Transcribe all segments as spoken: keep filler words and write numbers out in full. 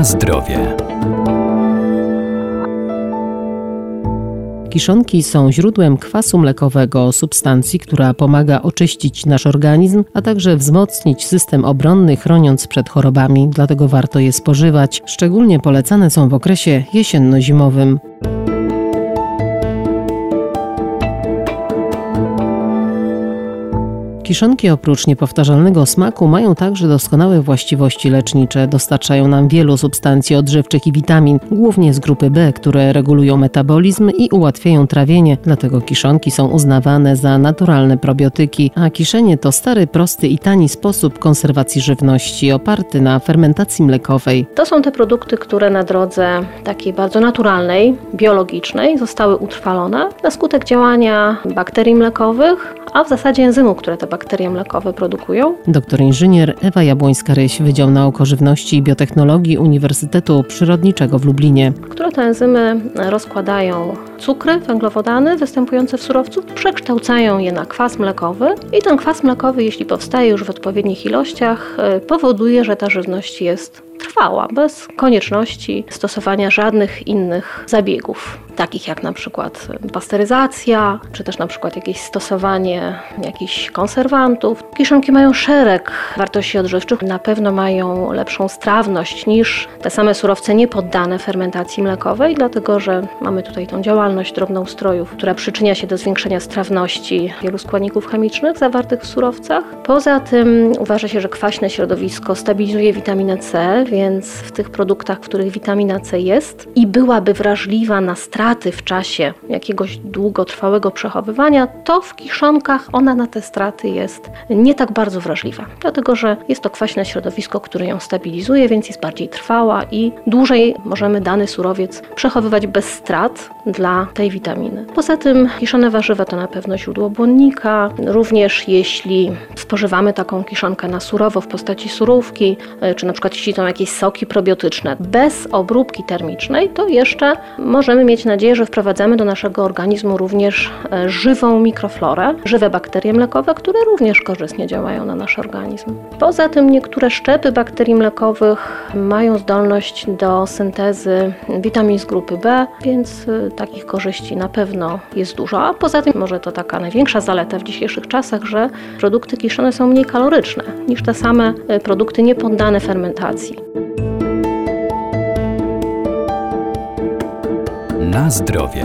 Na zdrowie. Kiszonki są źródłem kwasu mlekowego, substancji, która pomaga oczyścić nasz organizm, a także wzmocnić system obronny, chroniąc przed chorobami. Dlatego warto je spożywać. Szczególnie polecane są w okresie jesienno-zimowym. Kiszonki oprócz niepowtarzalnego smaku mają także doskonałe właściwości lecznicze. Dostarczają nam wielu substancji odżywczych i witamin, głównie z grupy B, które regulują metabolizm i ułatwiają trawienie. Dlatego kiszonki są uznawane za naturalne probiotyki, a kiszenie to stary, prosty i tani sposób konserwacji żywności oparty na fermentacji mlekowej. To są te produkty, które na drodze takiej bardzo naturalnej, biologicznej zostały utrwalone na skutek działania bakterii mlekowych, a w zasadzie enzymu, które te bakterie mlekowe produkują. Doktor inżynier Ewa Jabłońska-Ryś, Wydział Nauk o Żywności i Biotechnologii Uniwersytetu Przyrodniczego w Lublinie. Które te enzymy rozkładają cukry, węglowodany występujące w surowcu, przekształcają je na kwas mlekowy i ten kwas mlekowy, jeśli powstaje już w odpowiednich ilościach, powoduje, że ta żywność jest trwała, bez konieczności stosowania żadnych innych zabiegów, takich jak na przykład pasteryzacja, czy też na przykład jakieś stosowanie jakichś konserwantów. Kiszonki mają szereg wartości odżywczych, na pewno mają lepszą strawność niż te same surowce niepoddane fermentacji mlekowej, dlatego że mamy tutaj tą działalność drobnoustrojów, która przyczynia się do zwiększenia strawności wielu składników chemicznych zawartych w surowcach. Poza tym uważa się, że kwaśne środowisko stabilizuje witaminę C, więc w tych produktach, w których witamina C jest i byłaby wrażliwa na straty w czasie jakiegoś długotrwałego przechowywania, to w kiszonkach ona na te straty jest nie tak bardzo wrażliwa, dlatego że jest to kwaśne środowisko, które ją stabilizuje, więc jest bardziej trwała i dłużej możemy dany surowiec przechowywać bez strat dla tej witaminy. Poza tym kiszone warzywa to na pewno źródło błonnika, również jeśli spożywamy taką kiszonkę na surowo w postaci surówki, czy na przykład jeśli to jakieś soki probiotyczne bez obróbki termicznej, to jeszcze możemy mieć nadzieję, że wprowadzamy do naszego organizmu również żywą mikroflorę, żywe bakterie mlekowe, które również korzystnie działają na nasz organizm. Poza tym niektóre szczepy bakterii mlekowych mają zdolność do syntezy witamin z grupy B, więc takich korzyści na pewno jest dużo. A poza tym może to taka największa zaleta w dzisiejszych czasach, że produkty kiszone są mniej kaloryczne niż te same produkty niepoddane fermentacji. Na zdrowie.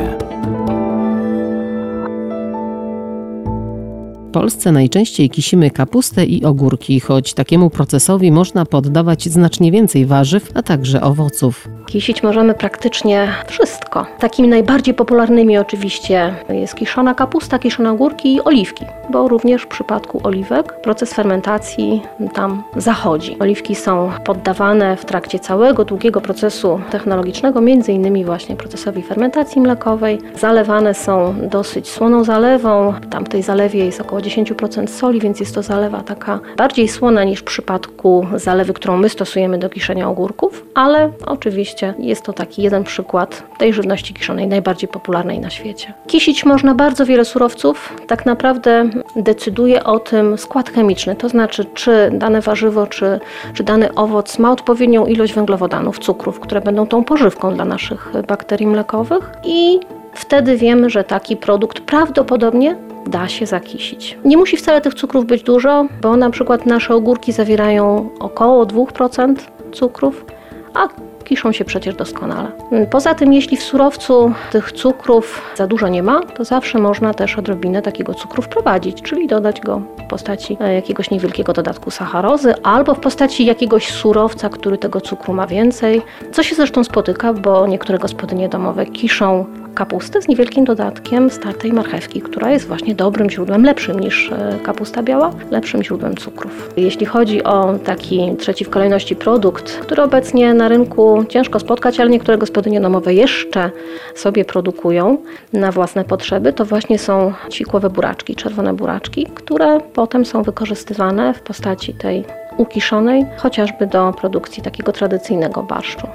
W Polsce najczęściej kisimy kapustę i ogórki, choć takiemu procesowi można poddawać znacznie więcej warzyw, a także owoców. Kisić możemy praktycznie wszystko. Takimi najbardziej popularnymi oczywiście jest kiszona kapusta, kiszone ogórki i oliwki, bo również w przypadku oliwek proces fermentacji tam zachodzi. Oliwki są poddawane w trakcie całego długiego procesu technologicznego, między innymi właśnie procesowi fermentacji mlekowej. Zalewane są dosyć słoną zalewą, tam w tej zalewie jest około dziesięć procent soli, więc jest to zalewa taka bardziej słona niż w przypadku zalewy, którą my stosujemy do kiszenia ogórków, ale oczywiście jest to taki jeden przykład tej żywności kiszonej, najbardziej popularnej na świecie. Kisić można bardzo wiele surowców, tak naprawdę decyduje o tym skład chemiczny, to znaczy czy dane warzywo, czy, czy dany owoc ma odpowiednią ilość węglowodanów, cukrów, które będą tą pożywką dla naszych bakterii mlekowych i wtedy wiemy, że taki produkt prawdopodobnie da się zakisić. Nie musi wcale tych cukrów być dużo, bo na przykład nasze ogórki zawierają około dwa procent cukrów, a kiszą się przecież doskonale. Poza tym, jeśli w surowcu tych cukrów za dużo nie ma, to zawsze można też odrobinę takiego cukru wprowadzić, czyli dodać go w postaci jakiegoś niewielkiego dodatku sacharozy albo w postaci jakiegoś surowca, który tego cukru ma więcej, co się zresztą spotyka, bo niektóre gospodynie domowe kiszą kapustę z niewielkim dodatkiem startej marchewki, która jest właśnie dobrym źródłem, lepszym niż kapusta biała, lepszym źródłem cukrów. Jeśli chodzi o taki trzeci w kolejności produkt, który obecnie na rynku ciężko spotkać, ale niektóre gospodynie domowe jeszcze sobie produkują na własne potrzeby, to właśnie są cikłowe buraczki, czerwone buraczki, które potem są wykorzystywane w postaci tej ukiszonej, chociażby do produkcji takiego tradycyjnego barszczu.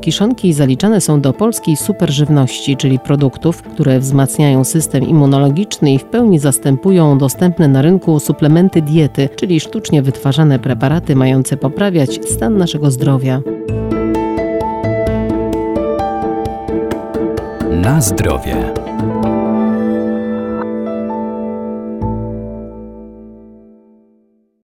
Kiszonki zaliczane są do polskiej superżywności, czyli produktów, które wzmacniają system immunologiczny i w pełni zastępują dostępne na rynku suplementy diety, czyli sztucznie wytwarzane preparaty mające poprawiać stan naszego zdrowia. Na zdrowie.